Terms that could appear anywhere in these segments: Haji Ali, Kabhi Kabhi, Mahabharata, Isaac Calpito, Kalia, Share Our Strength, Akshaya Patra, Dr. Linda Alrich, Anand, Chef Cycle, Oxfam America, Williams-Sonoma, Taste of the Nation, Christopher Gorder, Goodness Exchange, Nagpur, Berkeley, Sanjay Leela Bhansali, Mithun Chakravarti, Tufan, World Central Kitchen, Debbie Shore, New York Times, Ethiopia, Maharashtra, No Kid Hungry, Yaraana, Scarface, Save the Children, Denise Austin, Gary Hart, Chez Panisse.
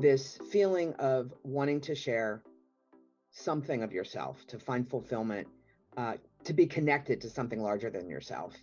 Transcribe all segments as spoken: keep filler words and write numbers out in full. this feeling of wanting to share something of yourself, to find fulfillment, uh, to be connected to something larger than yourself,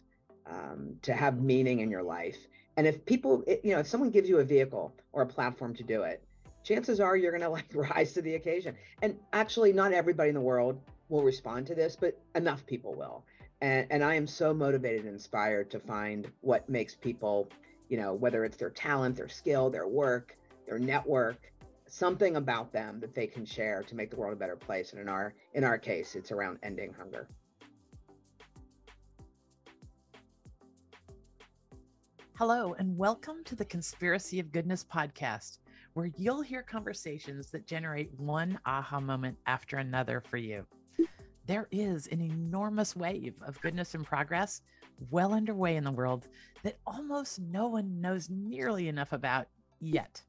um, to have meaning in your life. And if people, you know, if someone gives you a vehicle or a platform to do it, chances are you're going to like rise to the occasion. And actually not everybody in the world will respond to this, but enough people will. And, and I am so motivated and inspired to find what makes people, you know, whether it's their talent, their skill, their work, their network, something about them that they can share to make the world a better place. And in our, in our case, it's around ending hunger. Hello, and welcome to the Conspiracy of Goodness podcast, where you'll hear conversations that generate one aha moment after another for you. There is an enormous wave of goodness and progress well underway in the world that almost no one knows nearly enough about yet.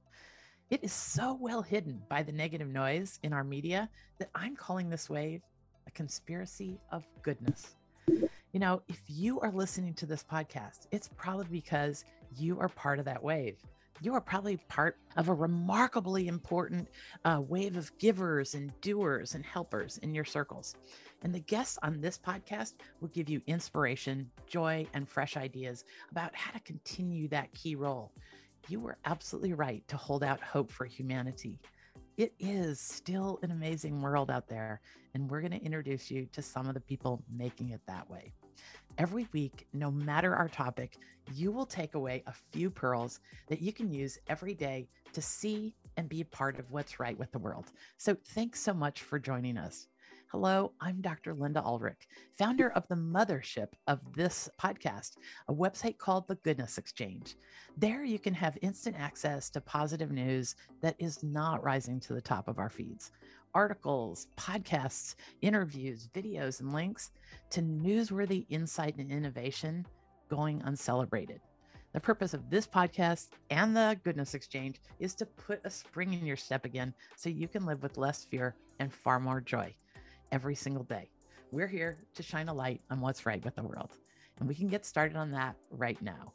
It is so well hidden by the negative noise in our media that I'm calling this wave a conspiracy of goodness. You know, if you are listening to this podcast, it's probably because you are part of that wave. You are probably part of a remarkably important uh, wave of givers and doers and helpers in your circles. And the guests on this podcast will give you inspiration, joy, and fresh ideas about how to continue that key role. You were absolutely right to hold out hope for humanity. It is still an amazing world out there, and we're going to introduce you to some of the people making it that way. Every week, no matter our topic, you will take away a few pearls that you can use every day to see and be a part of what's right with the world. So thanks so much for joining us. Hello, I'm Doctor Linda Alrich, founder of the mothership of this podcast, a website called the Goodness Exchange. There you can have instant access to positive news that is not rising to the top of our feeds. Articles, podcasts, interviews, videos, and links to newsworthy insight and innovation going uncelebrated. The purpose of this podcast and the Goodness Exchange is to put a spring in your step again so you can live with less fear and far more joy. Every single day, we're here to shine a light on what's right with the world. And we can get started on that right now.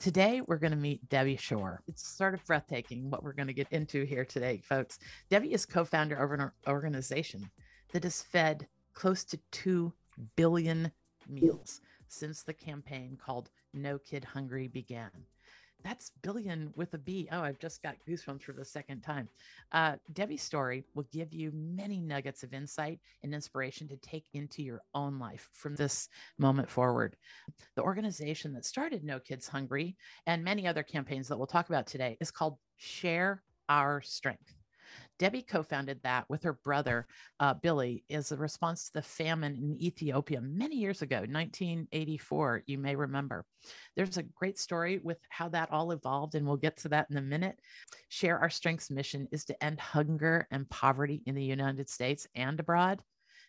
Today, we're going to meet Debbie Shore. It's sort of breathtaking what we're going to get into here today, folks. Debbie is co-founder of an organization that has fed close to two billion meals since the campaign called No Kid Hungry began. That's billion with a B. Oh, I've just got goosebumps for the second time. Uh, Debbie's story will give you many nuggets of insight and inspiration to take into your own life from this moment forward. The organization that started No Kids Hungry and many other campaigns that we'll talk about today is called Share Our Strength. Debbie co-founded that with her brother, uh, Billy, as a response to the famine in Ethiopia many years ago, nineteen eighty-four, you may remember. There's a great story with how that all evolved, and we'll get to that in a minute. Share Our Strength's mission is to end hunger and poverty in the United States and abroad,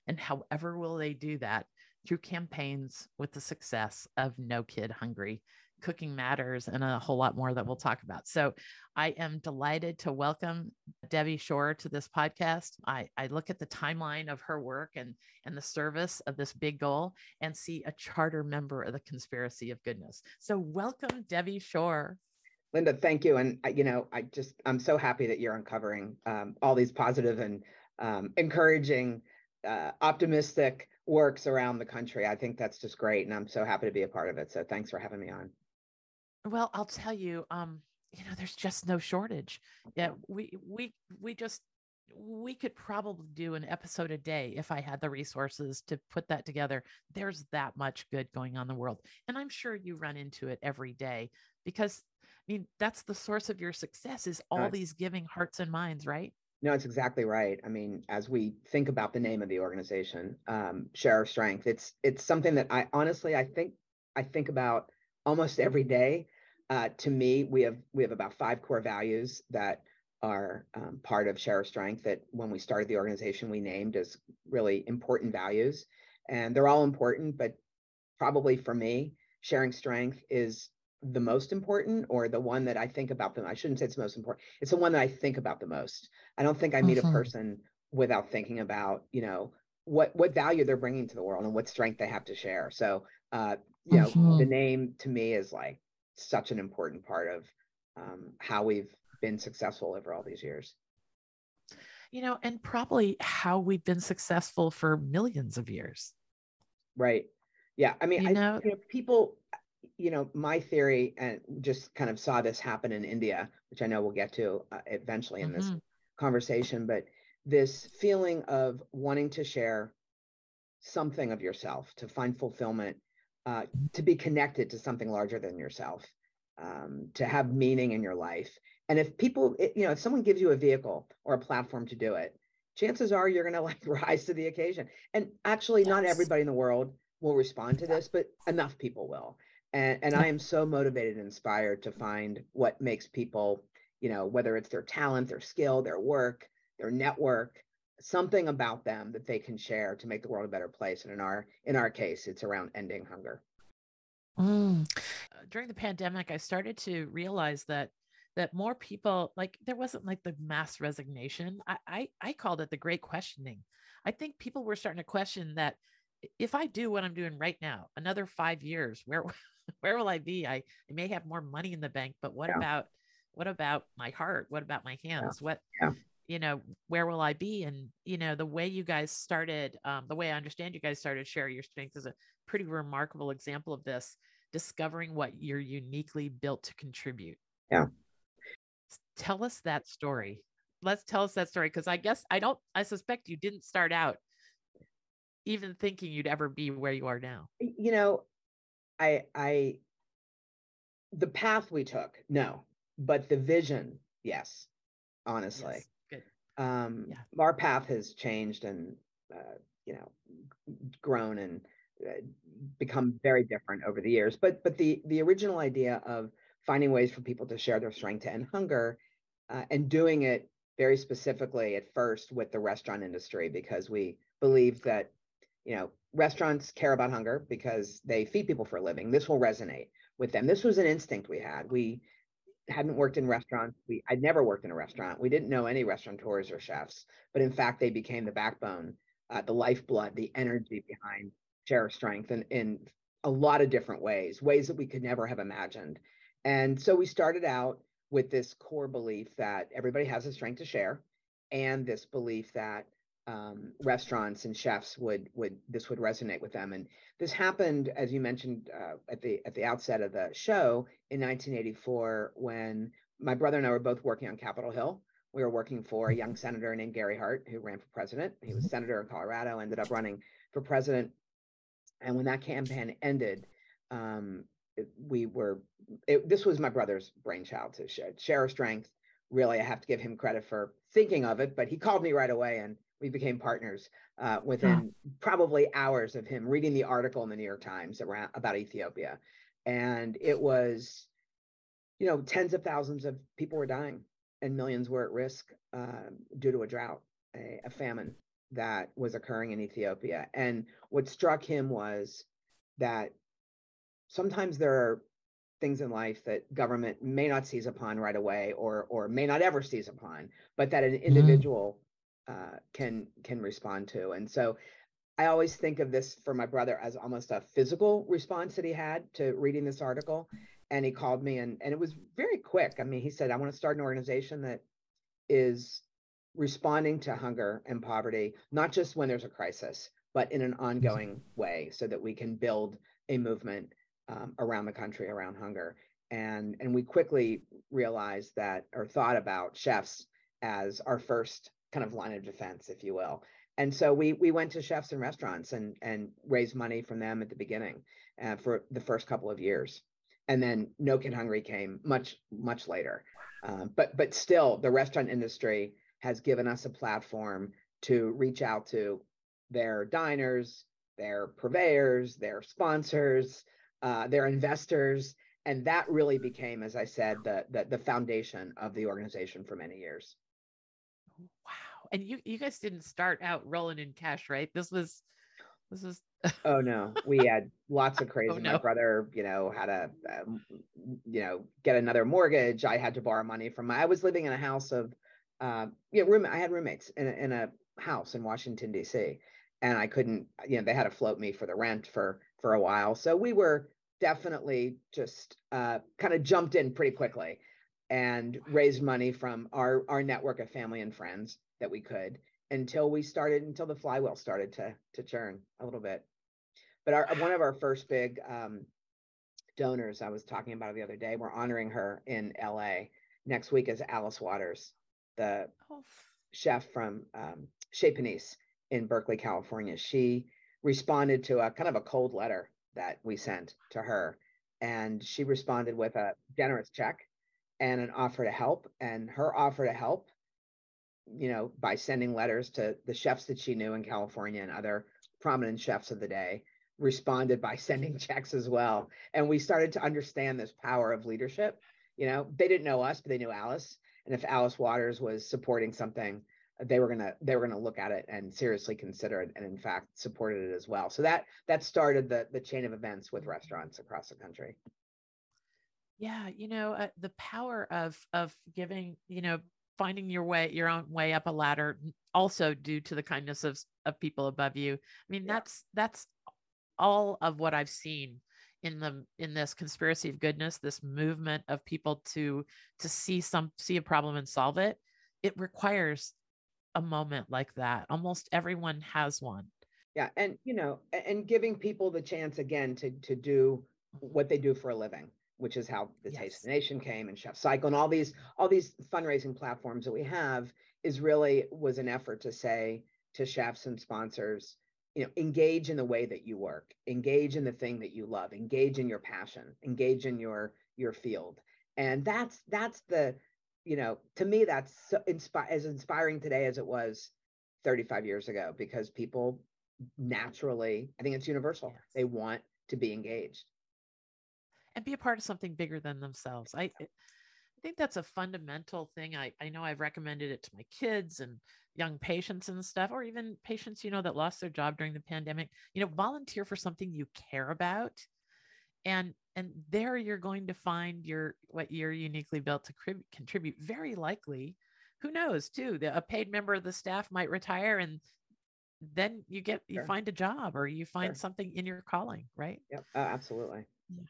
and however will they do that? Through campaigns with the success of No Kid Hungry, Cooking Matters, and a whole lot more that we'll talk about. So I am delighted to welcome Debbie Shore to this podcast. I, I look at the timeline of her work and, and the service of this big goal and see a charter member of the Conspiracy of Goodness. So welcome, Debbie Shore. Linda, thank you. And, I, you know, I just, I'm so happy that you're uncovering um, all these positive and um, encouraging, uh, optimistic works around the country. I think that's just great. And I'm so happy to be a part of it. So thanks for having me on. Well, I'll tell you, um, you know, there's just no shortage. Yeah, we we we just we could probably do an episode a day if I had the resources to put that together. There's that much good going on in the world, and I'm sure you run into it every day because, I mean, that's the source of your success is all uh, these giving hearts and minds, right? No, it's exactly right. I mean, as we think about the name of the organization, um, Share Our Strength, it's it's something that I honestly I think I think about almost every day. Uh, to me, we have we have about five core values that are um, part of Share Our Strength that when we started the organization, we named as really important values. And they're all important, but probably for me, sharing strength is the most important or the one that I think about them. I shouldn't say it's the most important. It's the one that I think about the most. I don't think I meet mm-hmm. a person without thinking about, you know, what what value they're bringing to the world and what strength they have to share. So, uh, you mm-hmm. know, the name to me is like, such an important part of um, how we've been successful over all these years. You know, and probably how we've been successful for millions of years. Right. Yeah. I mean, you know, I, you know, people, you know, my theory, and just kind of saw this happen in India, which I know we'll get to uh, eventually in mm-hmm. this conversation, but this feeling of wanting to share something of yourself, to find fulfillment, uh, to be connected to something larger than yourself, um, to have meaning in your life. And if people, you know, if someone gives you a vehicle or a platform to do it, chances are you're going to like rise to the occasion. And actually yes. not everybody in the world will respond to this, but enough people will. And, and I am so motivated and inspired to find what makes people, you know, whether it's their talent, their skill, their work, their network, something about them that they can share to make the world a better place. And in our, in our case, it's around ending hunger. Mm. During the pandemic, I started to realize that that more people, like there wasn't like the mass resignation. I, I, I called it the great questioning. I think people were starting to question that if I do what I'm doing right now, another five years, where, where will I be? I, I may have more money in the bank, but what yeah. about, what about my heart? What about my hands? Yeah. What, yeah. you know, where will I be? And, you know, the way you guys started, um, the way I understand you guys started Share Your Strength is a pretty remarkable example of this, discovering what you're uniquely built to contribute. Yeah. Tell us that story. Let's tell us that story. Cause I guess I don't, I suspect you didn't start out even thinking you'd ever be where you are now. You know, I, I, the path we took, no, but the vision. Yes. Honestly. Yes. Good. Um, yeah. Our path has changed and, uh, you know, grown and uh, become very different over the years. But, but the, the original idea of finding ways for people to share their strength to end hunger, uh, and doing it very specifically at first with the restaurant industry, because we believe that, you know, restaurants care about hunger because they feed people for a living. This will resonate with them. This was an instinct we had. We hadn't worked in restaurants. We, I'd never worked in a restaurant. We didn't know any restaurateurs or chefs, but in fact, they became the backbone, uh, the lifeblood, the energy behind Share Our Strength in, in a lot of different ways, ways that we could never have imagined. And so we started out with this core belief that everybody has a strength to share, and this belief that um, restaurants and chefs would would this would resonate with them. And this happened, as you mentioned uh, at the at the outset of the show, in nineteen eighty-four, when my brother and I were both working on Capitol Hill. We were working for a young senator named Gary Hart, who ran for president. He was senator in Colorado, ended up running for president. And when that campaign ended, um, we were, it, this was my brother's brainchild to share, share our strength. Really, I have to give him credit for thinking of it, but he called me right away and we became partners uh, within yeah. probably hours of him reading the article in the New York Times around, about Ethiopia. And it was, you know, tens of thousands of people were dying and millions were at risk uh, due to a drought, a, a famine that was occurring in Ethiopia. And what struck him was that sometimes there are things in life that government may not seize upon right away, or or may not ever seize upon, but that an individual uh, can can respond to. And so I always think of this for my brother as almost a physical response that he had to reading this article. And he called me, and, and it was very quick. I mean, he said, I want to start an organization that is responding to hunger and poverty, not just when there's a crisis, but in an ongoing way, so that we can build a movement Um, around the country around hunger. And and we quickly realized that, or thought about chefs as our first kind of line of defense, if you will. And so we we went to chefs and restaurants and and raised money from them at the beginning uh, for the first couple of years. And then No Kid Hungry came much, much later. Um, but but still, the restaurant industry has given us a platform to reach out to their diners, their purveyors, their sponsors, Uh, their investors, and that really became, as I said, the, the the foundation of the organization for many years. Wow! And you you guys didn't start out rolling in cash, right? This was this was. Oh no, we had lots of crazy. Oh, no. My brother, you know, had a um, you know get another mortgage. I had to borrow money from. My, I was living in a house of, uh, you know, room. I had roommates in a, in a house in Washington D C, and I couldn't. You know, they had to float me for the rent for. for a while. So we were definitely just uh, kind of jumped in pretty quickly. and raised money from our, our network of family and friends that we could until we started, until the flywheel started to, to churn a little bit. But our, one of our first big um, donors I was talking about the other day, we're honoring her in L A next week, is Alice Waters, the oh. chef from um, Chez Panisse in Berkeley, California. She responded to a kind of a cold letter that we sent to her, and she responded with a generous check and an offer to help. And her offer to help, you know, by sending letters to the chefs that she knew in California and other prominent chefs of the day, responded by sending checks as well. And we started to understand this power of leadership. You know, they didn't know us, but they knew Alice. And if Alice Waters was supporting something, they were gonna they were gonna look at it and seriously consider it, and in fact supported it as well. So that that started the the chain of events with restaurants across the country. Yeah, you know, uh, the power of of giving, you know, finding your way, your own way up a ladder, also due to the kindness of of people above you. I mean, yeah. that's that's all of what I've seen in the in this conspiracy of goodness, this movement of people to to see some see a problem and solve it. It requires a moment like that. Almost everyone has one. Yeah. And, you know, and giving people the chance again to, to do what they do for a living, which is how the yes. Taste of the Nation came, and Chef Cycle, and all these, all these fundraising platforms that we have is really was an effort to say to chefs and sponsors, you know, engage in the way that you work, engage in the thing that you love, engage in your passion, engage in your, your field. And that's, that's the, you know, to me, that's so inspi- as inspiring today as it was thirty-five years ago, because people naturally, I think it's universal. Yes. They want to be engaged and be a part of something bigger than themselves. I, I think that's a fundamental thing. I, I know I've recommended it to my kids and young patients and stuff, or even patients, you know, that lost their job during the pandemic. You know, volunteer for something you care about. And and there you're going to find your what you're uniquely built to crib, contribute. Very likely, who knows too, the, a paid member of the staff might retire, and then you get sure. you find a job, or you find sure. something in your calling, right? Yep, oh, absolutely. Yeah.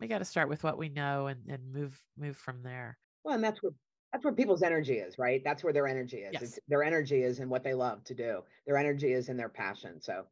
We got to start with what we know and, and move move from there. Well, and that's where that's where people's energy is, right? That's where their energy is. Yes. It's, their energy is in what they love to do. Their energy is in their passion. So,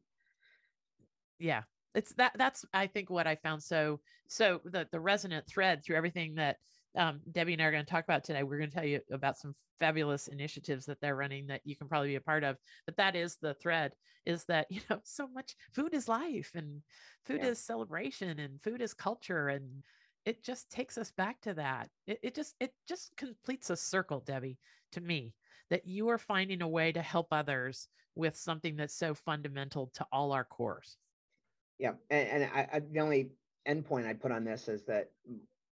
yeah. It's that that's, I think, what I found. So, so the, the resonant thread through everything that um, Debbie and I are going to talk about today. We're going to tell you about some fabulous initiatives that they're running that you can probably be a part of, but that is the thread, is that, you know, so much food is life, and food yeah. is celebration, and food is culture. And it just takes us back to that. It, it just, it just completes a circle, Debbie, to me, that you are finding a way to help others with something that's so fundamental to all our cores. Yeah. And, and I, I, the only endpoint I put on this is that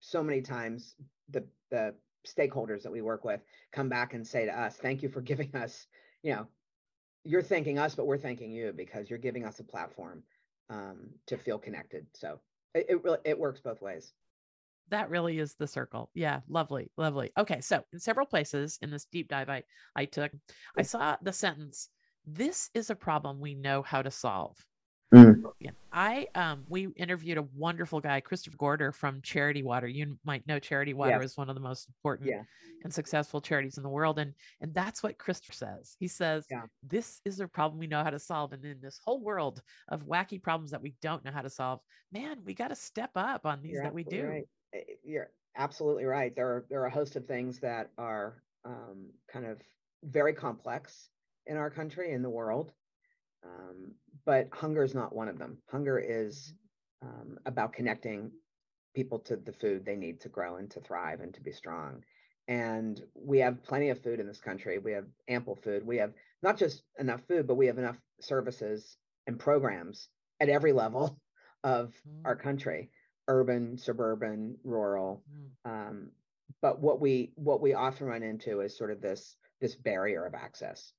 so many times the the stakeholders that we work with come back and say to us, thank you for giving us, you know, you're thanking us, but we're thanking you because you're giving us a platform um, to feel connected. So it, it really, it works both ways. That really is the circle. Yeah. Lovely. Lovely. Okay. So in several places in this deep dive I, I took, I saw the sentence, this is a problem we know how to solve. Mm. Yeah. I um we interviewed a wonderful guy, Christopher Gorder from Charity Water. You might know Charity Water yeah. is one of the most important yeah. and successful charities in the world. And and that's what Christopher says. He says, yeah. this is a problem we know how to solve. And in this whole world of wacky problems that we don't know how to solve, man, we got to step up on these You're that we do. Right. You're absolutely right. There are there are a host of things that are um kind of very complex in our country, in the world. Um, but hunger is not one of them. Hunger is um, about connecting people to the food they need to grow and to thrive and to be strong. And we have plenty of food in this country. We have ample food. We have not just enough food, but we have enough services and programs at every level of mm. our country, urban, suburban, rural. Mm. Um, but what we what we often run into is sort of this this barrier of access.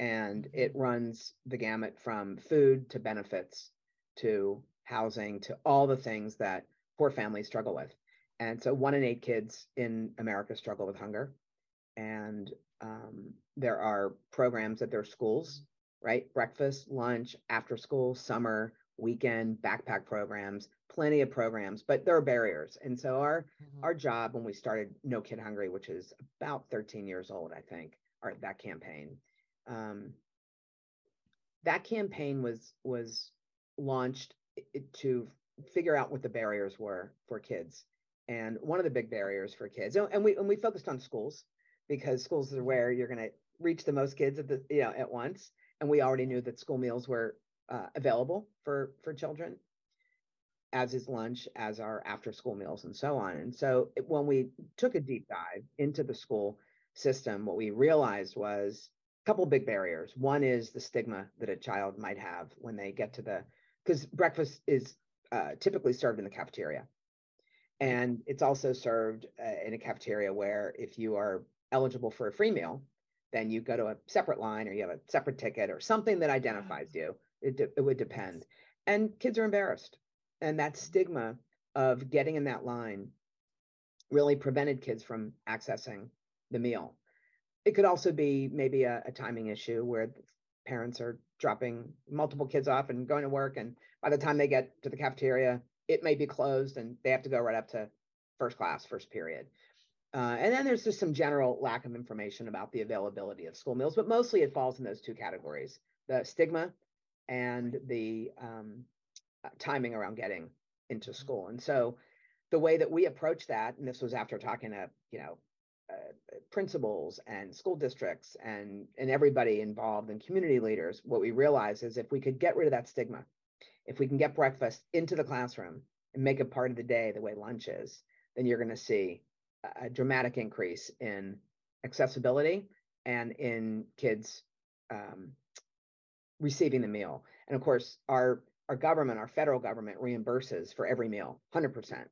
And it runs the gamut from food to benefits to housing to all the things that poor families struggle with. And so one in eight kids in America struggle with hunger. And um, there are programs at their schools, right? Breakfast, lunch, after school, summer, weekend, backpack programs, plenty of programs, but there are barriers. And so our, mm-hmm. our job when we started No Kid Hungry, which is about thirteen years old, I think, or that campaign, um, that campaign was, was launched to figure out what the barriers were for kids. And one of the big barriers for kids, and we, and we focused on schools, because schools are where you're going to reach the most kids at the, you know, at once. And we already knew that school meals were uh, available for, for children, as is lunch, as are after school meals, and so on. And so it, when we took a deep dive into the school system, what we realized was a couple big barriers. One is the stigma that a child might have when they get to the, because breakfast is uh, typically served in the cafeteria. And it's also served uh, in a cafeteria where if you are eligible for a free meal, then you go to a separate line, or you have a separate ticket or something that identifies you. It, de- it would depend. And kids are embarrassed. And that stigma of getting in that line really prevented kids from accessing the meal. It could also be maybe a, a timing issue where parents are dropping multiple kids off and going to work. And by the time they get to the cafeteria, it may be closed and they have to go right up to first class, first period. Uh, and then there's just some general lack of information about the availability of school meals, but mostly it falls in those two categories, the stigma and the um, timing around getting into school. And so the way that we approach that, and this was after talking to, you know, uh, principals and school districts and, and everybody involved and community leaders, what we realized is if we could get rid of that stigma, if we can get breakfast into the classroom and make it part of the day the way lunch is, then you're going to see a dramatic increase in accessibility and in kids um, receiving the meal. And of course, our, our government, our federal government reimburses for every meal, one hundred percent.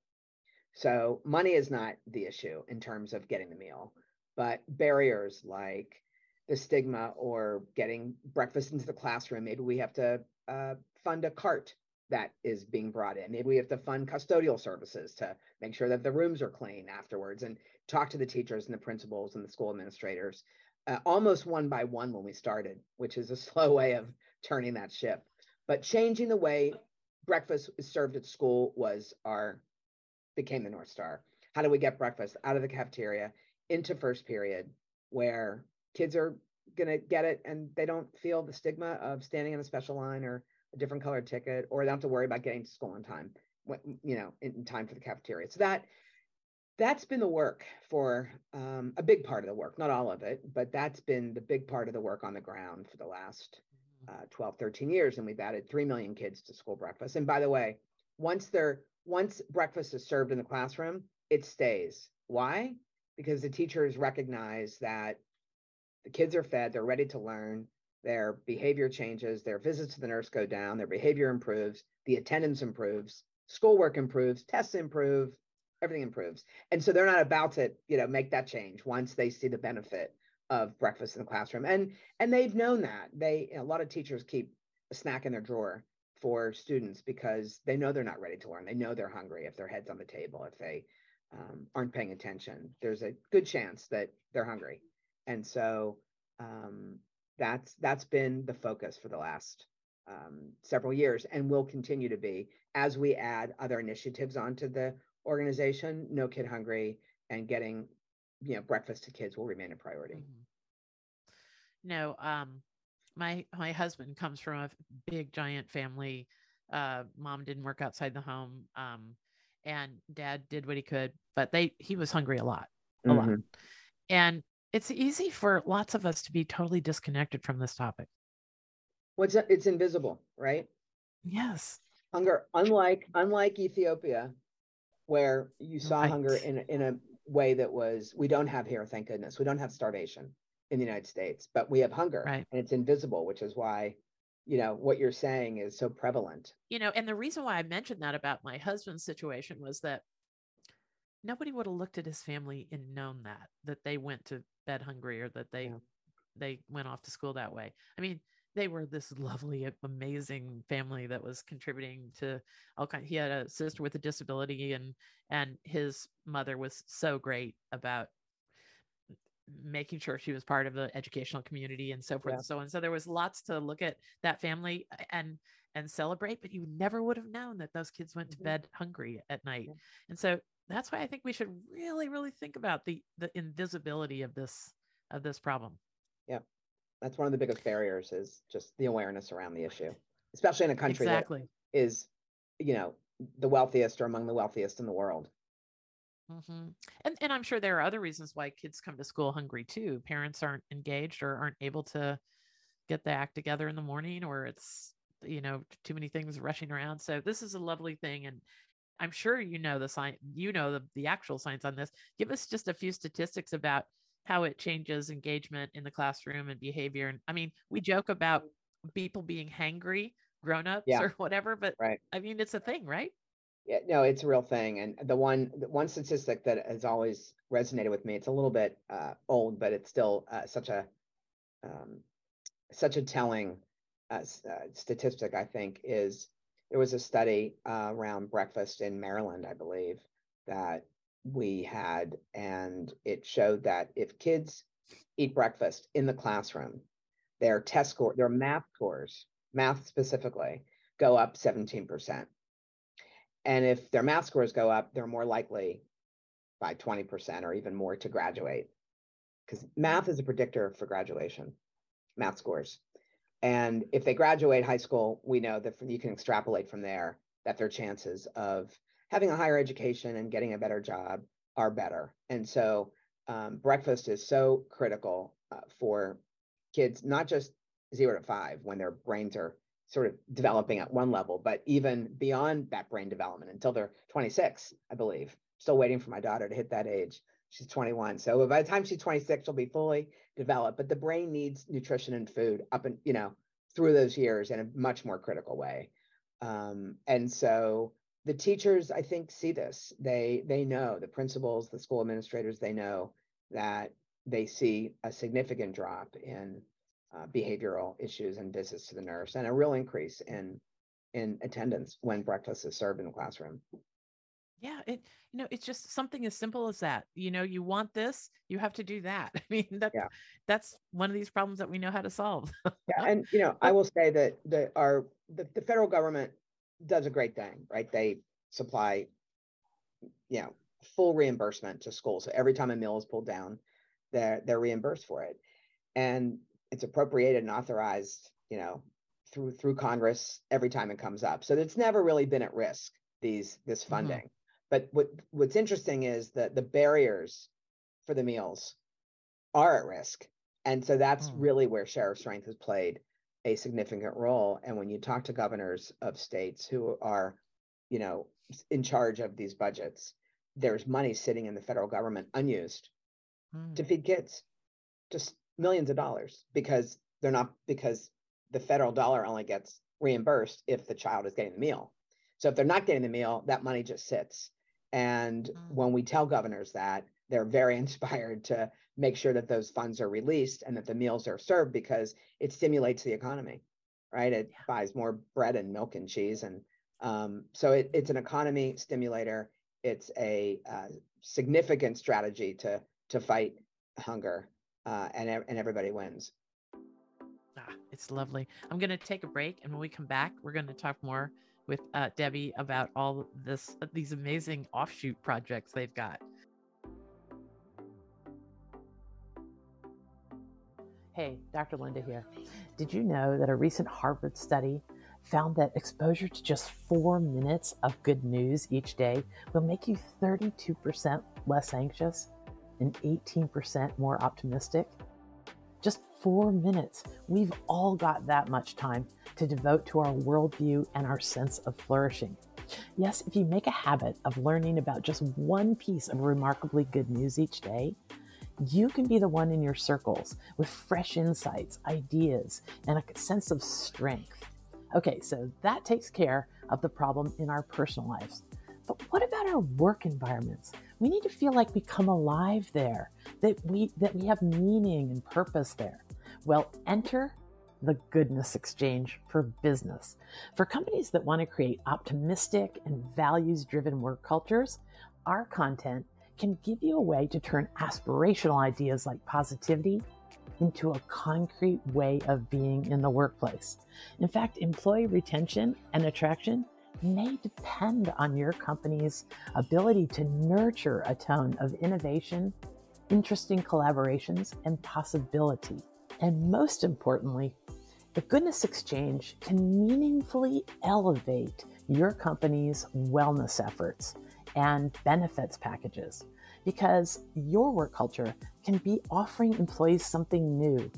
So money is not the issue in terms of getting the meal, but barriers like the stigma or getting breakfast into the classroom. Maybe we have to uh, fund a cart that is being brought in. Maybe we have to fund custodial services to make sure that the rooms are clean afterwards, and talk to the teachers and the principals and the school administrators, uh, almost one by one when we started, which is a slow way of turning that ship. But changing the way breakfast is served at school was our, became the North Star. How do we get breakfast out of the cafeteria into first period where kids are gonna get it and they don't feel the stigma of standing in a special line or a different colored ticket, or they don't have to worry about getting to school on time, you know, in time for the cafeteria. So that, that's been the work for um, a big part of the work, not all of it, but that's been the big part of the work on the ground for the last uh, twelve, thirteen years. And we've added three million kids to school breakfast. And by the way, once they're, once breakfast is served in the classroom, it stays. Why? Because the teachers recognize that the kids are fed, they're ready to learn, their behavior changes, their visits to the nurse go down, their behavior improves, the attendance improves, schoolwork improves, tests improve, everything improves. And so they're not about to, you know, make that change once they see the benefit of breakfast in the classroom. And, and they've known that. They, you know, a lot of teachers keep a snack in their drawer for students because they know they're not ready to learn. They know they're hungry if their head's on the table, if they um, aren't paying attention. There's a good chance that they're hungry. And so um, that's that's been the focus for the last um, several years, and will continue to be as we add other initiatives onto the organization. No Kid Hungry and getting, you know, breakfast to kids will remain a priority. No, um, my my husband comes from a big giant family. Uh, mom didn't work outside the home, um, and dad did what he could, but they he was hungry a lot, a mm-hmm. lot, and it's easy for lots of us to be totally disconnected from this topic. What's well, it's invisible, right? Yes. Hunger, unlike unlike Ethiopia, where you saw right. hunger in in a way that was we don't have here. Thank goodness, we don't have starvation in the United States, but we have hunger, right. and it's invisible, which is why, you know, what you're saying is so prevalent. You know, and the reason why I mentioned that about my husband's situation was that nobody would have looked at his family and known that that they went to bed hungry, or that they, yeah. they went off to school that way. I mean, they were this lovely, amazing family that was contributing to all kinds. He had a sister with a disability, and, and his mother was so great about making sure she was part of the educational community and so forth yeah. and so on. So there was lots to look at that family. And and celebrate, but you never would have known that those kids went to bed hungry at night. And so that's why I think we should really, really think about the, the invisibility of this, of this problem. Yeah. That's one of the biggest barriers, is just the awareness around the issue, especially in a country exactly. that is, you know, the wealthiest or among the wealthiest in the world. Mm-hmm. And and I'm sure there are other reasons why kids come to school hungry too. Parents aren't engaged or aren't able to get the act together in the morning, or it's, you know, too many things rushing around. So this is a lovely thing. And I'm sure, you know, the science, you know, the, the actual science on this. Give us just a few statistics about how it changes engagement in the classroom and behavior. And I mean, we joke about people being hangry, grownups yeah. or whatever, but right. I mean, it's a thing, right? Yeah, no, it's a real thing. And the one, the one statistic that has always resonated with me, it's a little bit uh, old, but it's still uh, such a, um, such a telling uh, uh, statistic, I think, is there was a study uh, around breakfast in Maryland, I believe, that we had, and it showed that if kids eat breakfast in the classroom, their test score, their math scores, math specifically, go up seventeen percent. And if their math scores go up, they're more likely by twenty percent or even more to graduate, because math is a predictor for graduation, math scores. And if they graduate high school, we know that you can extrapolate from there that their chances of having a higher education and getting a better job are better. And so um, breakfast is so critical uh, for kids, not just zero to five when their brains are sort of developing at one level, but even beyond that brain development until they're twenty-six, I believe. Still waiting for my daughter to hit that age. She's twenty-one. So by the time she's twenty-six, she'll be fully developed, but the brain needs nutrition and food up and, you know, through those years in a much more critical way. Um, and so the teachers, I think, see this. They, they know, the principals, the school administrators, they know that they see a significant drop in Uh, behavioral issues and visits to the nurse, and a real increase in in attendance when breakfast is served in the classroom. Yeah, it you know it's just something as simple as that. You know, you want this, you have to do that. I mean, that yeah. that's one of these problems that we know how to solve. Yeah, and you know, I will say that the our the, the federal government does a great thing, right? They supply, you know, full reimbursement to schools. So every time a meal is pulled down, they're they're reimbursed for it, and it's appropriated and authorized, you know, through through Congress every time it comes up. So it's never really been at risk, these this funding. Mm-hmm. But what what's interesting is that the barriers for the meals are at risk. And so that's mm-hmm. really where Share Our Strength has played a significant role. And when you talk to governors of states who are, you know, in charge of these budgets, there's money sitting in the federal government unused mm-hmm. to feed kids. Just millions of dollars, because they're not, because the federal dollar only gets reimbursed if the child is getting the meal. So if they're not getting the meal, that money just sits. And mm-hmm. when we tell governors that, they're very inspired to make sure that those funds are released and that the meals are served, because it stimulates the economy, right? It yeah. buys more bread and milk and cheese. And um, so it, it's an economy stimulator. It's a uh, significant strategy to, to fight hunger. Uh, and, and everybody wins. Ah, it's lovely. I'm going to take a break, and when we come back, we're going to talk more with uh, Debbie about all this, these amazing offshoot projects they've got. Hey, Doctor Linda here. Did you know that a recent Harvard study found that exposure to just four minutes of good news each day will make you thirty-two percent less anxious and eighteen percent more optimistic? Just four minutes. We've all got that much time to devote to our worldview and our sense of flourishing. Yes, if you make a habit of learning about just one piece of remarkably good news each day, you can be the one in your circles with fresh insights, ideas, and a sense of strength. Okay, so that takes care of the problem in our personal lives. But what about our work environments? We need to feel like we come alive there, that we that we have meaning and purpose there. Well, enter the Goodness Exchange for Business. For companies that want to create optimistic and values-driven work cultures, our content can give you a way to turn aspirational ideas like positivity into a concrete way of being in the workplace. In fact, employee retention and attraction may depend on your company's ability to nurture a tone of innovation, interesting collaborations, and possibility. And most importantly, the Goodness Exchange can meaningfully elevate your company's wellness efforts and benefits packages, because your work culture can be offering employees something new,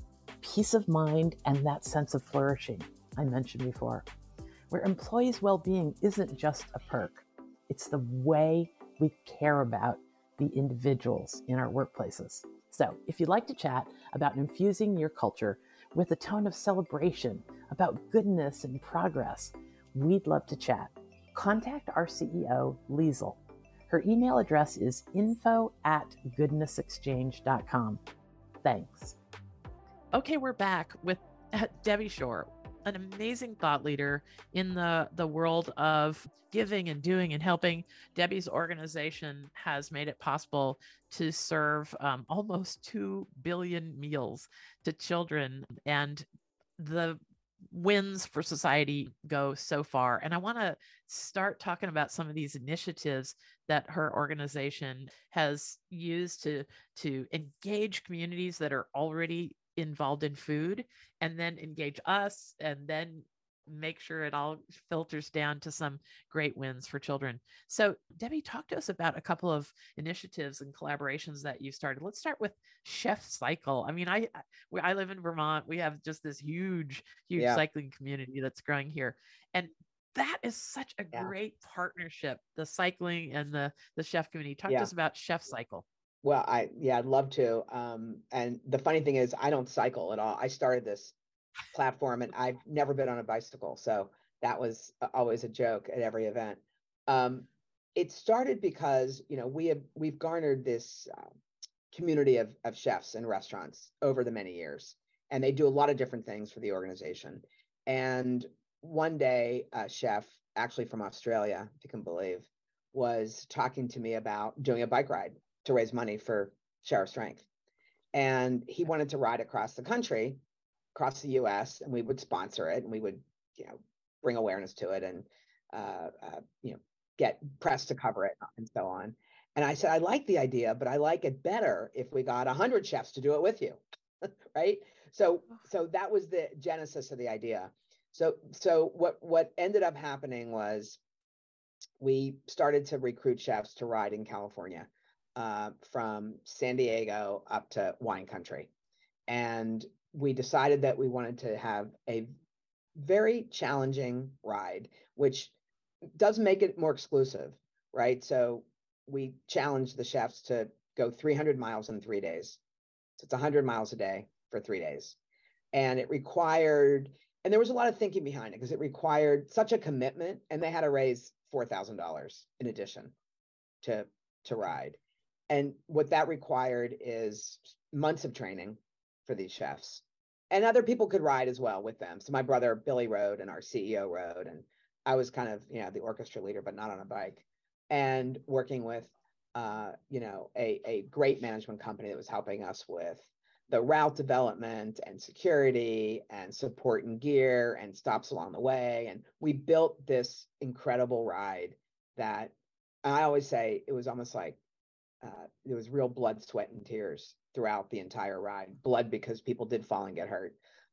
peace of mind, and that sense of flourishing I mentioned before, where employees' well-being isn't just a perk. It's the way we care about the individuals in our workplaces. So if you'd like to chat about infusing your culture with a tone of celebration, about goodness and progress, we'd love to chat. Contact our C E O, Liesl. Her email address is info at goodness exchange dot com. Thanks. Okay, we're back with Debbie Shore, an amazing thought leader in the, the world of giving and doing and helping. Debbie's organization has made it possible to serve um, almost two billion meals to children, and the wins for society go so far. And I want to start talking about some of these initiatives that her organization has used to, to engage communities that are already involved in food, and then engage us, and then make sure it all filters down to some great wins for children. So Debbie, talk to us about a couple of initiatives and collaborations that you started. Let's start with Chef Cycle. I mean, I I live in Vermont. We have just this huge, huge yeah. cycling community that's growing here. And that is such a yeah. great partnership, the cycling and the, the chef community. Talk yeah. to us about Chef Cycle. Well, I, yeah, I'd love to. Um, and the funny thing is I don't cycle at all. I started this platform and I've never been on a bicycle. So that was always a joke at every event. Um, it started because, you know, we have, we've garnered this uh, community of, of chefs and restaurants over the many years, and they do a lot of different things for the organization. And one day a chef, actually from Australia, if you can believe, was talking to me about doing a bike ride to raise money for Share Our Strength. And he wanted to ride across the country, across the U S, and we would sponsor it, and we would, you know, bring awareness to it and, uh, uh, you know, get press to cover it and so on. And I said, I like the idea, but I like it better if we got one hundred chefs to do it with you, right? So, so that was the genesis of the idea. So, so what, what ended up happening was we started to recruit chefs to ride in California, Uh, from San Diego up to wine country. And we decided that we wanted to have a very challenging ride, which does make it more exclusive, right? So we challenged the chefs to go three hundred miles in three days. So it's one hundred miles a day for three days. And it required, and there was a lot of thinking behind it because it required such a commitment, and they had to raise four thousand dollars in addition to, to ride. And what that required is months of training for these chefs, and other people could ride as well with them. So my brother, Billy, rode, and our C E O rode, and I was kind of, you know, the orchestra leader, but not on a bike, and working with, uh, you know, a, a great management company that was helping us with the route development and security and support and gear and stops along the way. And we built this incredible ride that I always say it was almost like, Uh, there was real blood, sweat, and tears throughout the entire ride. Blood because people did fall and get hurt.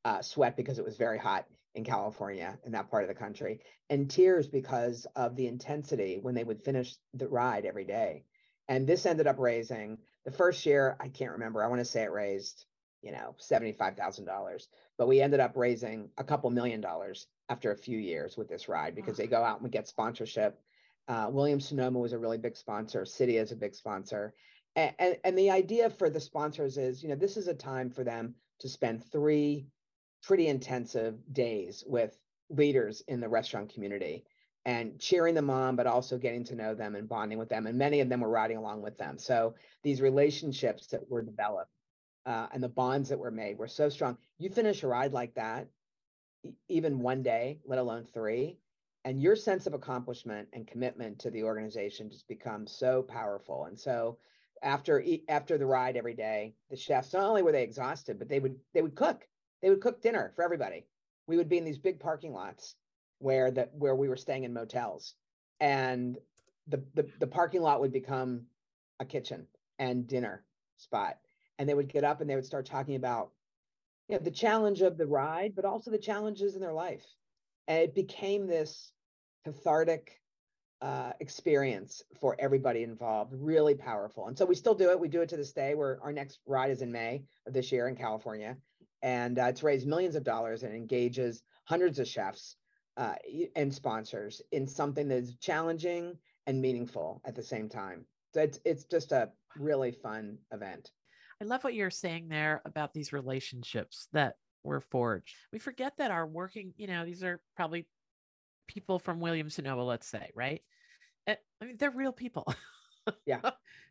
Uh, sweat because it was very hot in California, in that part of the country. And tears because of the intensity when they would finish the ride every day. And this ended up raising, the first year, I can't remember, I want to say it raised, you know, seventy-five thousand dollars. But we ended up raising a couple million dollars after a few years with this ride, because they go out and we get sponsorship. Uh, Williams-Sonoma was a really big sponsor. Citi is a big sponsor. And, and, and the idea for the sponsors is, you know, this is a time for them to spend three pretty intensive days with leaders in the restaurant community and cheering them on, but also getting to know them and bonding with them. And many of them were riding along with them. So these relationships that were developed uh, and the bonds that were made were so strong. You finish a ride like that, even one day, let alone three, and your sense of accomplishment and commitment to the organization just becomes so powerful. And so after after the ride every day, the chefs, not only were they exhausted, but they would they would cook. They would cook dinner for everybody. We would be in these big parking lots where the where we were staying in motels, and the the, the parking lot would become a kitchen and dinner spot. And they would get up and they would start talking about, you know, the challenge of the ride, but also the challenges in their life. And it became this cathartic uh, experience for everybody involved, really powerful. And so we still do it. We do it to this day. Where our next ride is in May of this year in California. And uh, it's raised millions of dollars and engages hundreds of chefs uh, and sponsors in something that is challenging and meaningful at the same time. So it's, it's just a really fun event. I love what you're saying there about these relationships that were forged. We forget that our working, you know, these are probably people from Williams-Sonoma, let's say, right? I mean, they're real people. Yeah.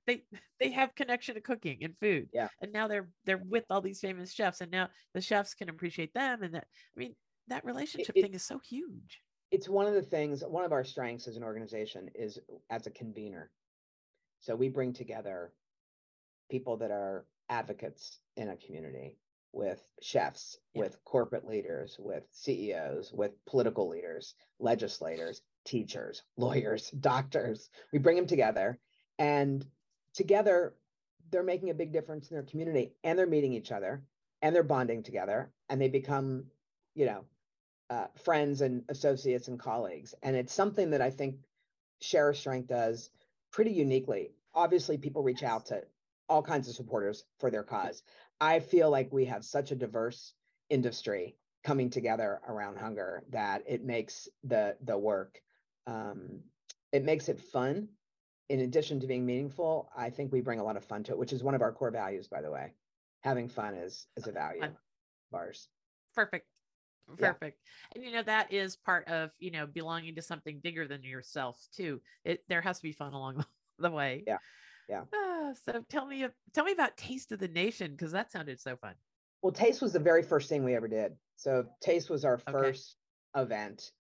they, they have connection to cooking and food. Yeah. And now they're, they're with all these famous chefs, and now the chefs can appreciate them. And that, I mean, that relationship it, thing it, is so huge. It's one of the things, one of our strengths as an organization is as a convener. So we bring together people that are advocates in a community, with chefs, yeah. with corporate leaders, with C E Os, with political leaders, legislators, teachers, lawyers, doctors. We bring them together, and together they're making a big difference in their community, and they're meeting each other, and they're bonding together, and they become, you know, uh, friends and associates and colleagues. And it's something that I think Share Our Strength does pretty uniquely. Obviously, people reach yes. out to all kinds of supporters for their cause. I feel like we have such a diverse industry coming together around hunger that it makes the the work, um, it makes it fun. In addition to being meaningful, I think we bring a lot of fun to it, which is one of our core values, by the way. Having fun is, is a value of ours. Perfect. Perfect. Yeah. And, you know, that is part of, you know, belonging to something bigger than yourself too. It, there has to be fun along the way. Yeah. Yeah. Oh, so tell me, tell me about Taste of the Nation, because that sounded so fun. Well, Taste was the very first thing we ever did. So Taste was our first okay. event,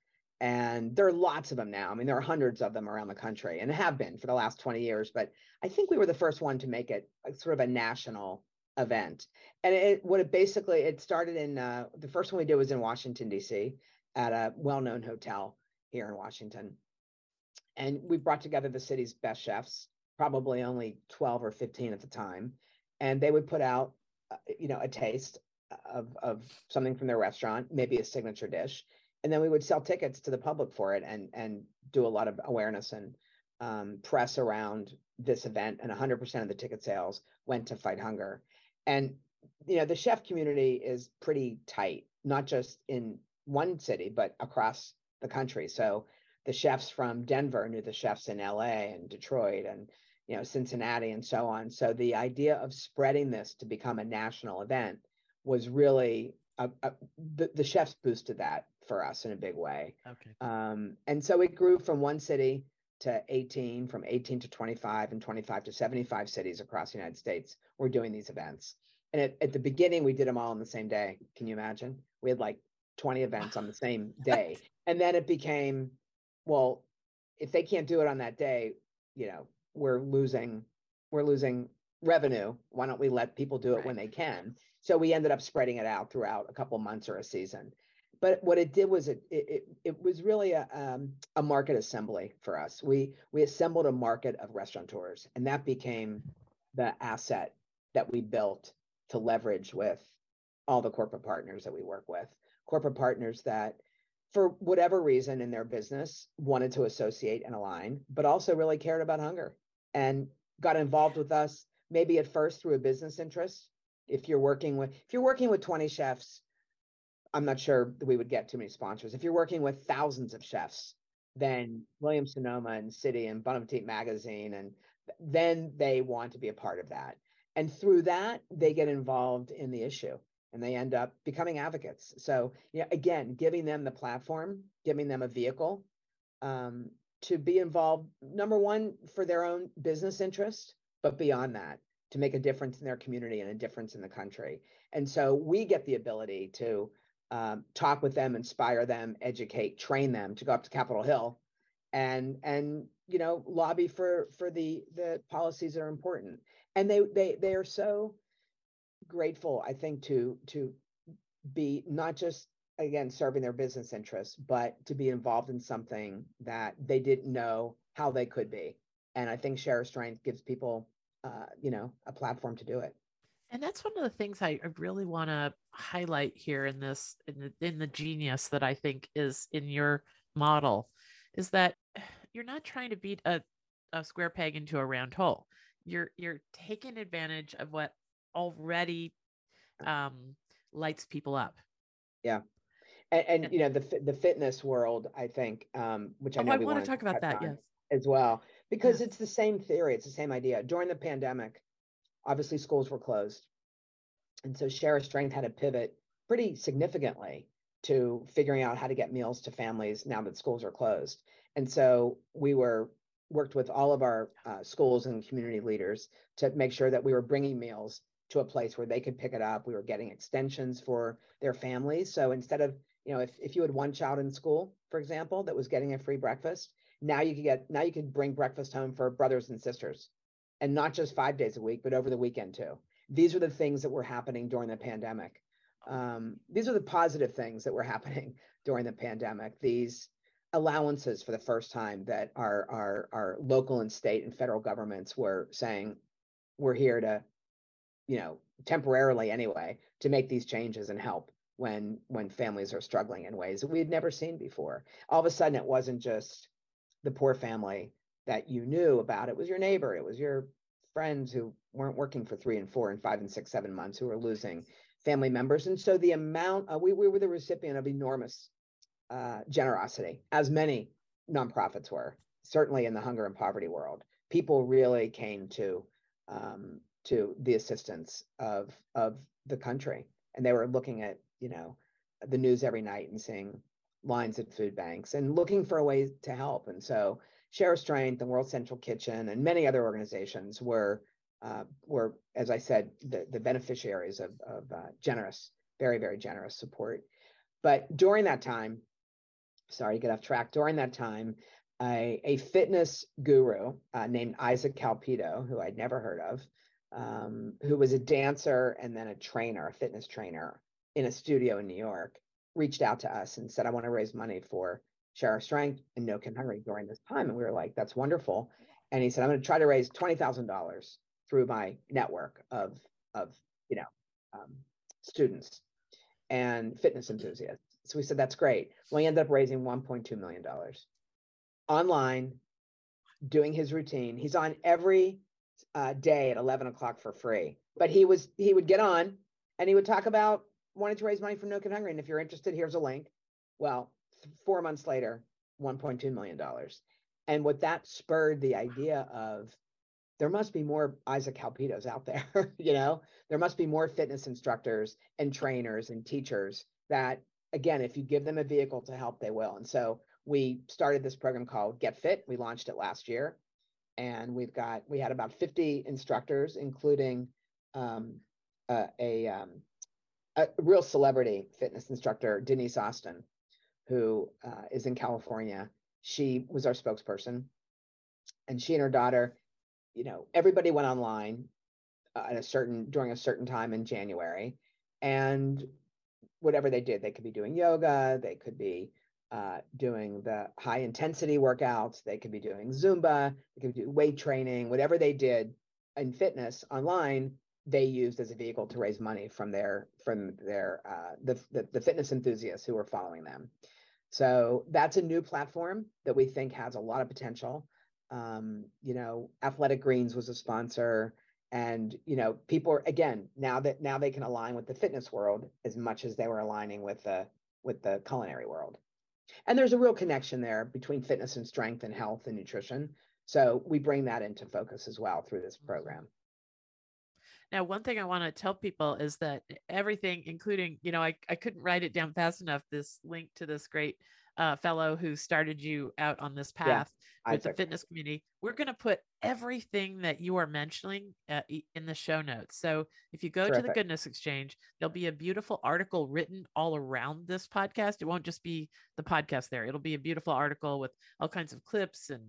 and there are lots of them now. I mean, there are hundreds of them around the country, and have been for the last twenty years. But I think we were the first one to make it a, sort of a national event. And it, what it basically, it started in uh, the first one we did was in Washington, D C at a well-known hotel here in Washington, and we brought together the city's best chefs. Probably only twelve or fifteen at the time. And they would put out, uh, you know, a taste of, of something from their restaurant, maybe a signature dish. And then we would sell tickets to the public for it, and, and do a lot of awareness and um, press around this event. And one hundred percent of the ticket sales went to fight hunger. And, you know, the chef community is pretty tight, not just in one city, but across the country. So the chefs from Denver knew the chefs in L A and Detroit and, you know, Cincinnati and so on. So the idea of spreading this to become a national event was really, a, a, the, the chefs boosted that for us in a big way. Okay. Um, and so it grew from one city to eighteen, from eighteen to twenty-five, and twenty-five to seventy-five cities across the United States were doing these events. And at, at the beginning, we did them all on the same day. Can you imagine? We had like twenty events on the same day. And then it became, well, if they can't do it on that day, you know, we're losing, we're losing revenue. Why don't we let people do it right when they can? So we ended up spreading it out throughout a couple months or a season. But what it did was it it it was really a um, a market assembly for us. We we assembled a market of restaurateurs, and that became the asset that we built to leverage with all the corporate partners that we work with, corporate partners that, for whatever reason in their business, wanted to associate and align, but also really cared about hunger and got involved with us, maybe at first through a business interest. If you're working with, if you're working with twenty chefs, I'm not sure that we would get too many sponsors. If you're working with thousands of chefs, then Williams-Sonoma and Citi and Bon Appetit magazine, and then they want to be a part of that. And through that, they get involved in the issue, and they end up becoming advocates. So, you know, again, giving them the platform, giving them a vehicle um, to be involved, number one, for their own business interest, but beyond that, to make a difference in their community and a difference in the country. And so we get the ability to um, talk with them, inspire them, educate, train them to go up to Capitol Hill and, and you know, lobby for for the the policies that are important. And they they they are so grateful, I think, to to be not just, again, serving their business interests, but to be involved in something that they didn't know how they could be. And I think Share Our Strength gives people, uh, you know, a platform to do it. And that's one of the things I really want to highlight here in this, in the, in the genius that I think is in your model, is that you're not trying to beat a, a square peg into a round hole. You're, you're taking advantage of what already um, lights people up. Yeah. And, and, and you know, the, the fitness world, I think, um, which I know oh, I we want to talk about that yes. as well, because yes. it's the same theory. It's the same idea. During the pandemic, obviously schools were closed. And so Share Our Strength had to pivot pretty significantly to figuring out how to get meals to families now that schools are closed. And so we were worked with all of our uh, schools and community leaders to make sure that we were bringing meals to a place where they could pick it up. We were getting extensions for their families. So instead of, you know, if, if you had one child in school, for example, that was getting a free breakfast, now you could get, now you could bring breakfast home for brothers and sisters, and not just five days a week, but over the weekend too. These are the things that were happening during the pandemic. Um, these are the positive things that were happening during the pandemic. These allowances for the first time that our, our, our local and state and federal governments were saying, we're here to, you know, temporarily anyway, to make these changes and help when, when families are struggling in ways that we had never seen before. All of a sudden, it wasn't just the poor family that you knew about. It was your neighbor. It was your friends who weren't working for three and four and five and six, seven months who were losing family members. And so the amount, uh, we, we were the recipient of enormous uh, generosity, as many nonprofits were, certainly in the hunger and poverty world. People really came to um, to the assistance of, of the country. And they were looking at, you know, the news every night and seeing lines at food banks and looking for a way to help. And so Share Our Strength and World Central Kitchen and many other organizations were, uh, were as I said, the, the beneficiaries of, of uh, generous, very, very generous support. But during that time, sorry to get off track, during that time, I, a fitness guru uh, named Isaac Calpito, who I'd never heard of, Um, who was a dancer and then a trainer, a fitness trainer in a studio in New York, reached out to us and said, I want to raise money for Share Our Strength and No Kid Hungry during this time. And we were like, that's wonderful. And he said, I'm going to try to raise twenty thousand dollars through my network of, of you know, um, students and fitness enthusiasts. So we said, that's great. Well, he ended up raising one point two million dollars online, doing his routine. He's on every Uh, day at eleven o'clock for free. But he was, he would get on and he would talk about wanting to raise money for No Kid Hungry. And if you're interested, here's a link. Well, th- four months later, one point two million dollars. And what that spurred the idea of, there must be more Isaac Calpitos out there, you know, there must be more fitness instructors and trainers and teachers that, again, if you give them a vehicle to help, they will. And so we started this program called Get Fit. We launched it last year. And we've got, we had about fifty instructors, including um, uh, a, um, a real celebrity fitness instructor, Denise Austin, who uh, is in California. She was our spokesperson, and she and her daughter, you know, everybody went online uh, at a certain, during a certain time in January, and whatever they did, they could be doing yoga, they could be Uh, doing the high intensity workouts, they could be doing Zumba, they could do weight training, whatever they did in fitness online, they used as a vehicle to raise money from their from their uh, the, the the fitness enthusiasts who were following them. So that's a new platform that we think has a lot of potential. Um, you know, Athletic Greens was a sponsor, and you know, people are, again, now that now they can align with the fitness world as much as they were aligning with the with the culinary world. And there's a real connection there between fitness and strength and health and nutrition. So we bring that into focus as well through this program. Now, one thing I want to tell people is that everything, including, you know, I, I couldn't write it down fast enough, this link to this great uh, fellow who started you out on this path yeah, with Isaac. The fitness community. We're going to put everything that you are mentioning uh, in the show notes. So if you go Terrific. to the Goodness Exchange, there'll be a beautiful article written all around this podcast. It won't just be the podcast there. It'll be a beautiful article with all kinds of clips and,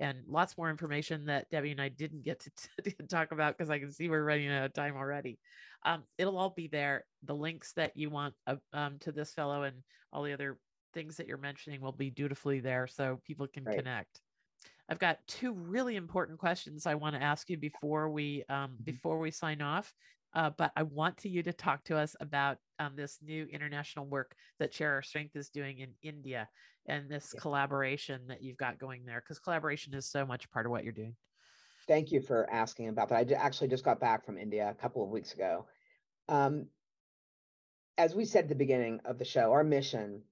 and lots more information that Debbie and I didn't get to t- talk about because I can see we're running out of time already. Um, it'll all be there. The links that you want uh, um, to this fellow and all the other things that you're mentioning will be dutifully there so people can right. connect. I've got two really important questions I want to ask you before we um, before we sign off, uh, but I want to you to talk to us about um, this new international work that Share Our Strength is doing in India and this yeah. collaboration that you've got going there, because collaboration is so much part of what you're doing. Thank you for asking about that. I actually just got back from India a couple of weeks ago. Um, as we said at the beginning of the show, our mission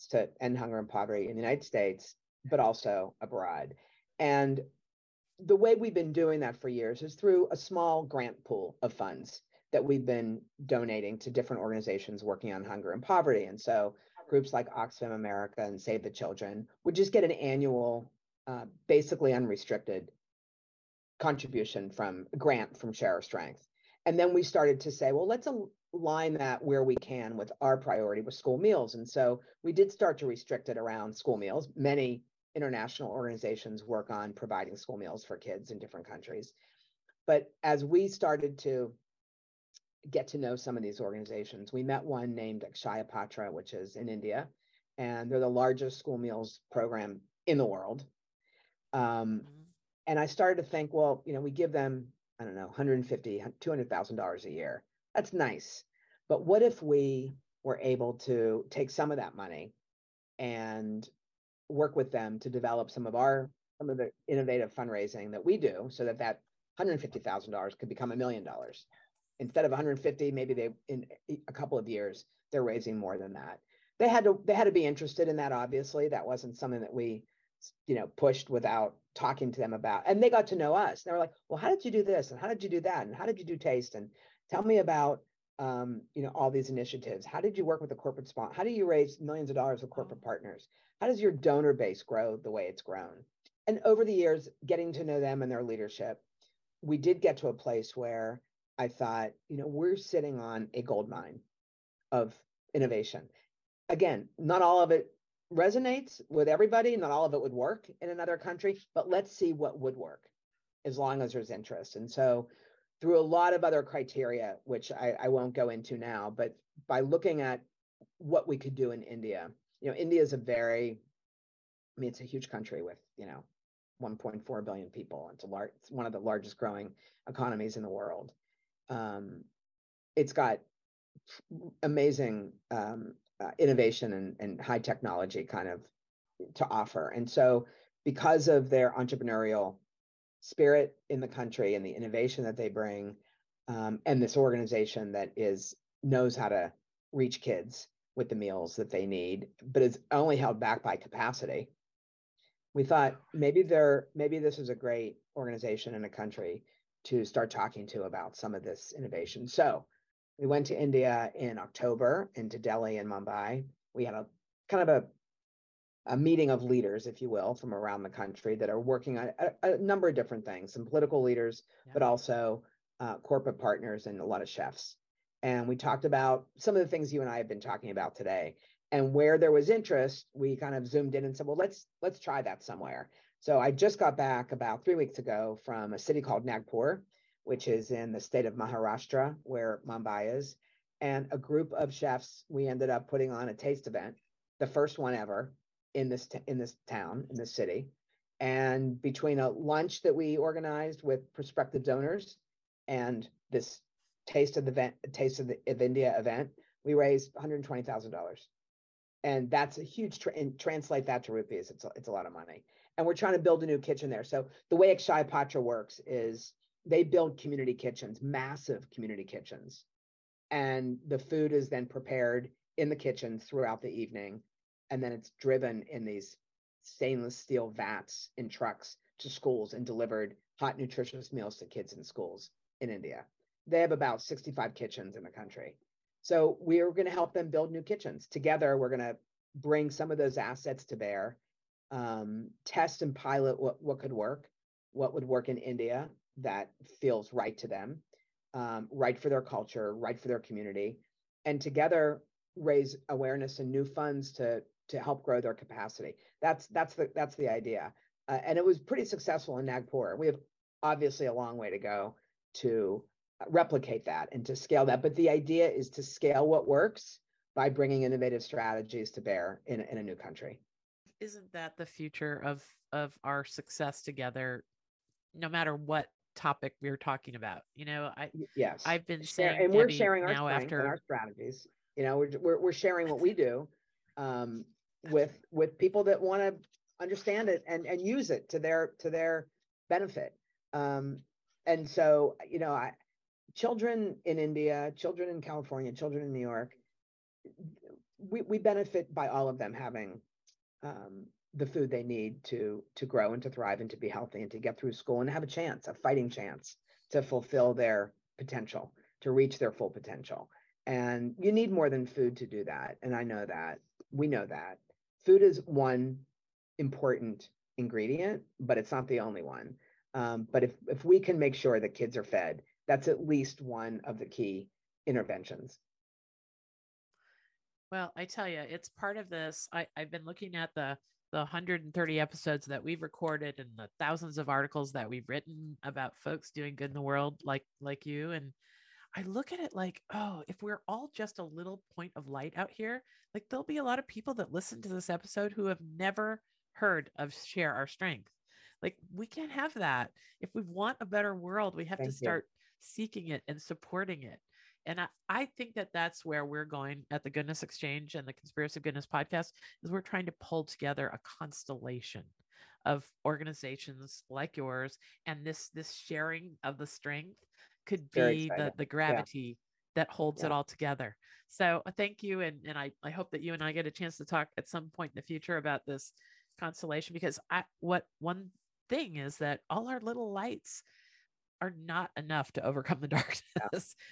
is to end hunger and poverty in the United States, but also abroad. And the way we've been doing that for years is through a small grant pool of funds that we've been donating to different organizations working on hunger and poverty. And so groups like Oxfam America and Save the Children would just get an annual, uh, basically unrestricted contribution from grant from Share Our Strength. And then we started to say, well, let's align that where we can with our priority with school meals. And so we did start to restrict it around school meals. Many international organizations work on providing school meals for kids in different countries. But as we started to get to know some of these organizations, we met one named Akshaya Patra, which is in India, and they're the largest school meals program in the world. Um, mm-hmm. And I started to think, well, you know, we give them, I don't know, one hundred fifty thousand dollars, two hundred thousand dollars a year. That's nice. But what if we were able to take some of that money and work with them to develop some of our, some of the innovative fundraising that we do so that that one hundred fifty thousand dollars could become a million dollars. Instead of one hundred fifty, maybe they, in a couple of years, they're raising more than that. They had to, they had to be interested in that. Obviously, that wasn't something that we, you know, pushed without talking to them about. And they got to know us. They were like, well, how did you do this? And how did you do that? And how did you do taste? And tell me about, um, you know, all these initiatives. How did you work with the corporate sponsor? How do you raise millions of dollars with corporate partners? How does your donor base grow the way it's grown? And over the years, getting to know them and their leadership, we did get to a place where I thought, you know, we're sitting on a gold mine of innovation. Again, not all of it resonates with everybody. Not all of it would work in another country, but let's see what would work as long as there's interest. And so through a lot of other criteria, which I, I won't go into now, but by looking at what we could do in India, you know, India is a very, I mean, it's a huge country with, you know, one point four billion people. It's a large, it's one of the largest growing economies in the world. Um, it's got amazing um, Uh, innovation and, and high technology kind of to offer. And so because of their entrepreneurial spirit in the country and the innovation that they bring, um, and this organization that is knows how to reach kids with the meals that they need, but is only held back by capacity, we thought maybe they're, maybe this is a great organization in a country to start talking to about some of this innovation. So we went to India in October, into Delhi and Mumbai. We had a kind of a, a meeting of leaders, if you will, from around the country that are working on a, a number of different things, some political leaders, yeah. but also uh, corporate partners and a lot of chefs. And we talked about some of the things you and I have been talking about today. And where there was interest, we kind of zoomed in and said, well, let's let's try that somewhere. So I just got back about three weeks ago from a city called Nagpur, which is in the state of Maharashtra, where Mumbai is. And a group of chefs, we ended up putting on a taste event, the first one ever in this, t- in this town, in this city. And between a lunch that we organized with prospective donors and this taste of the event, taste of, the, of India event, we raised one hundred twenty thousand dollars. And that's a huge, tra- and translate that to rupees, it's a, it's a lot of money. And we're trying to build a new kitchen there. So the way Akshaya Patra works is, they build community kitchens, massive community kitchens. And the food is then prepared in the kitchen throughout the evening. And then it's driven in these stainless steel vats in trucks to schools and delivered hot, nutritious meals to kids in schools in India. They have about sixty-five kitchens in the country. So we are going to help them build new kitchens. Together, we're going to bring some of those assets to bear, um, test and pilot what, what could work, what would work in India that feels right to them, um, right for their culture, right for their community, and together raise awareness and new funds to to help grow their capacity. That's that's the that's the idea, uh, and it was pretty successful in Nagpur. We have obviously a long way to go to replicate that and to scale that. But the idea is to scale what works by bringing innovative strategies to bear in in a new country. Isn't that the future of of our success together? No matter what topic we're talking about, you know, I yes, I've been saying, and Debbie, we're sharing our now after and our strategies. You know, we're, we're we're sharing what we do um, with with people that want to understand it and and use it to their to their benefit. Um, and so, you know, I, children in India, children in California, children in New York, we we benefit by all of them having Um, the food they need to to grow and to thrive and to be healthy and to get through school and have a chance, a fighting chance to fulfill their potential, to reach their full potential. And you need more than food to do that. And I know that. We know that. Food is one important ingredient, but it's not the only one. Um, but if, if we can make sure that kids are fed, that's at least one of the key interventions. Well, I tell you, it's part of this. I, I've been looking at the the one hundred thirty episodes that we've recorded and the thousands of articles that we've written about folks doing good in the world, like, like you. And I look at it like, oh, if we're all just a little point of light out here, like there'll be a lot of people that listen to this episode who have never heard of Share Our Strength. Like we can't have that. If we want a better world, we have Thank to start you. seeking it and supporting it. And I, I think that that's where we're going at the Goodness Exchange and the Conspiracy of Goodness podcast is we're trying to pull together a constellation of organizations like yours. And this, this sharing of the strength could be the, the gravity yeah. that holds yeah. it all together. So uh, thank you. And, and I, I hope that you and I get a chance to talk at some point in the future about this constellation, because I, what one thing is that all our little lights are not enough to overcome the darkness. Yeah.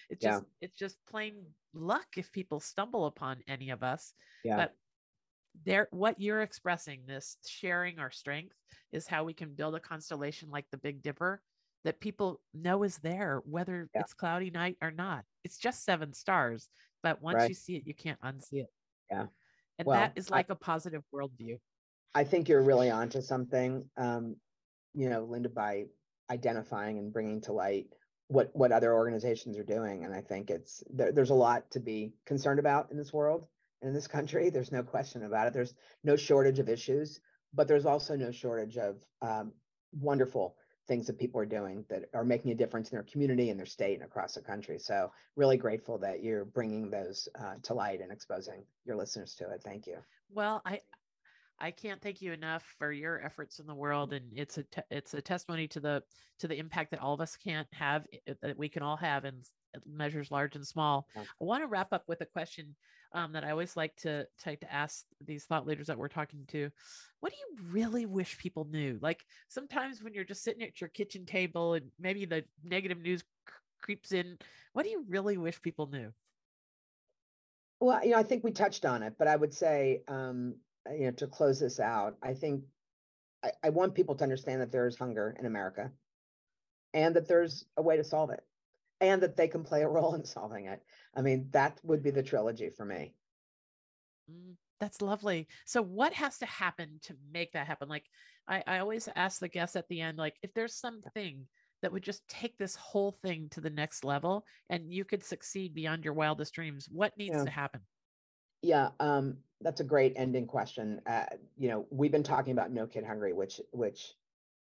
It's just, yeah. it's just plain luck if people stumble upon any of us, yeah. but there, what you're expressing, this sharing our strength is how we can build a constellation like the Big Dipper that people know is there, whether yeah. it's cloudy night or not. It's just seven stars, but once right. you see it, you can't unsee it. Yeah, And well, that is like I, a positive worldview. I think you're really onto something, um, you know, Linda, by identifying and bringing to light what what other organizations are doing, and I think it's there, there's a lot to be concerned about in this world and in this country. There's no question about it. There's no shortage of issues, but there's also no shortage of um, wonderful things that people are doing that are making a difference in their community and their state and across the country. So really grateful that you're bringing those uh, to light and exposing your listeners to it. Thank you. Well, I. I can't thank you enough for your efforts in the world. And it's a, te- it's a testimony to the, to the impact that all of us can't have, that we can all have in measures large and small. I want to wrap up with a question um, that I always like to take to ask these thought leaders that we're talking to. What do you really wish people knew? Like sometimes when you're just sitting at your kitchen table and maybe the negative news cr- creeps in, what do you really wish people knew? Well, you know, I think we touched on it, but I would say, um, you know, to close this out, I think I, I want people to understand that there is hunger in America and that there's a way to solve it and that they can play a role in solving it. I mean, that would be the trilogy for me. Mm, that's lovely. So what has to happen to make that happen? Like I, I always ask the guests at the end, like if there's something that would just take this whole thing to the next level and you could succeed beyond your wildest dreams, what needs yeah. to happen? Yeah, um, that's a great ending question. Uh, you know, we've been talking about No Kid Hungry, which which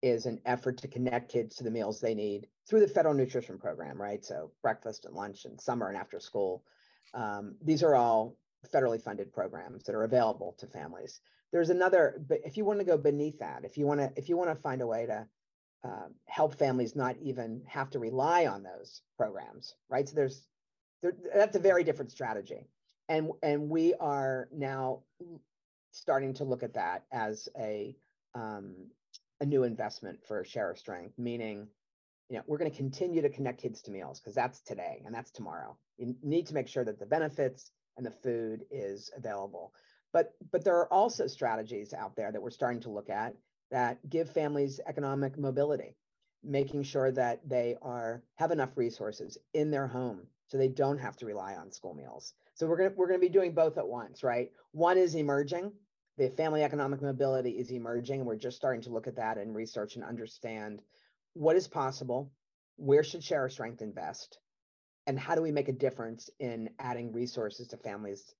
is an effort to connect kids to the meals they need through the federal nutrition program, right? So breakfast and lunch and summer and after school. Um, these are all federally funded programs that are available to families. There's another, but if you want to go beneath that, if you want to, if you want to find a way to uh, help families not even have to rely on those programs, right? So there's, there, that's a very different strategy. And and we are now starting to look at that as a um, a new investment for Share Our Strength, meaning, you know, we're going to continue to connect kids to meals because that's today and that's tomorrow. You need to make sure that the benefits and the food is available. But, but there are also strategies out there that we're starting to look at that give families economic mobility, making sure that they are have enough resources in their home so they don't have to rely on school meals. So we're gonna, we're gonna be doing both at once, right? One is emerging. The family economic mobility is emerging, and we're just starting to look at that and research and understand what is possible, where should Share Our Strength invest, and how do we make a difference in adding resources to families'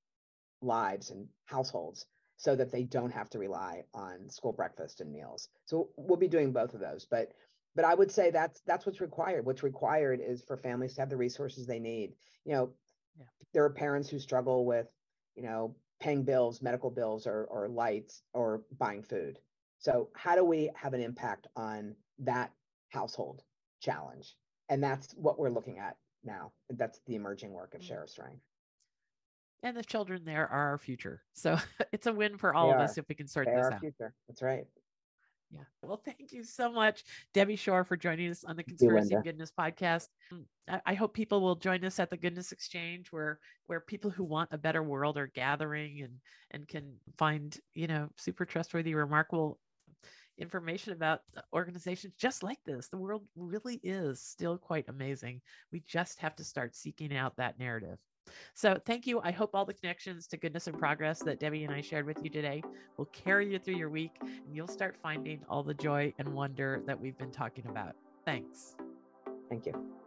lives and households so that they don't have to rely on school breakfast and meals. So we'll be doing both of those, but but I would say that's that's what's required. What's required is for families to have the resources they need. You know, yeah. There are parents who struggle with, you know, paying bills, medical bills, or, or lights, or buying food. So how do we have an impact on that household challenge? And that's what we're looking at now. That's the emerging work of Share Our Strength. And the children there are our future. So it's a win for all they of are. us if we can sort they this are out. Future. That's right. Yeah. Well, thank you so much, Debbie Shore, for joining us on the Conspiracy of Goodness podcast. I, I hope people will join us at the Goodness Exchange, where where people who want a better world are gathering and and can find, you know, super trustworthy, remarkable information about organizations just like this. The world really is still quite amazing. We just have to start seeking out that narrative. So thank you. I hope all the connections to goodness and progress that Debbie and I shared with you today will carry you through your week, and you'll start finding all the joy and wonder that we've been talking about. Thanks. Thank you.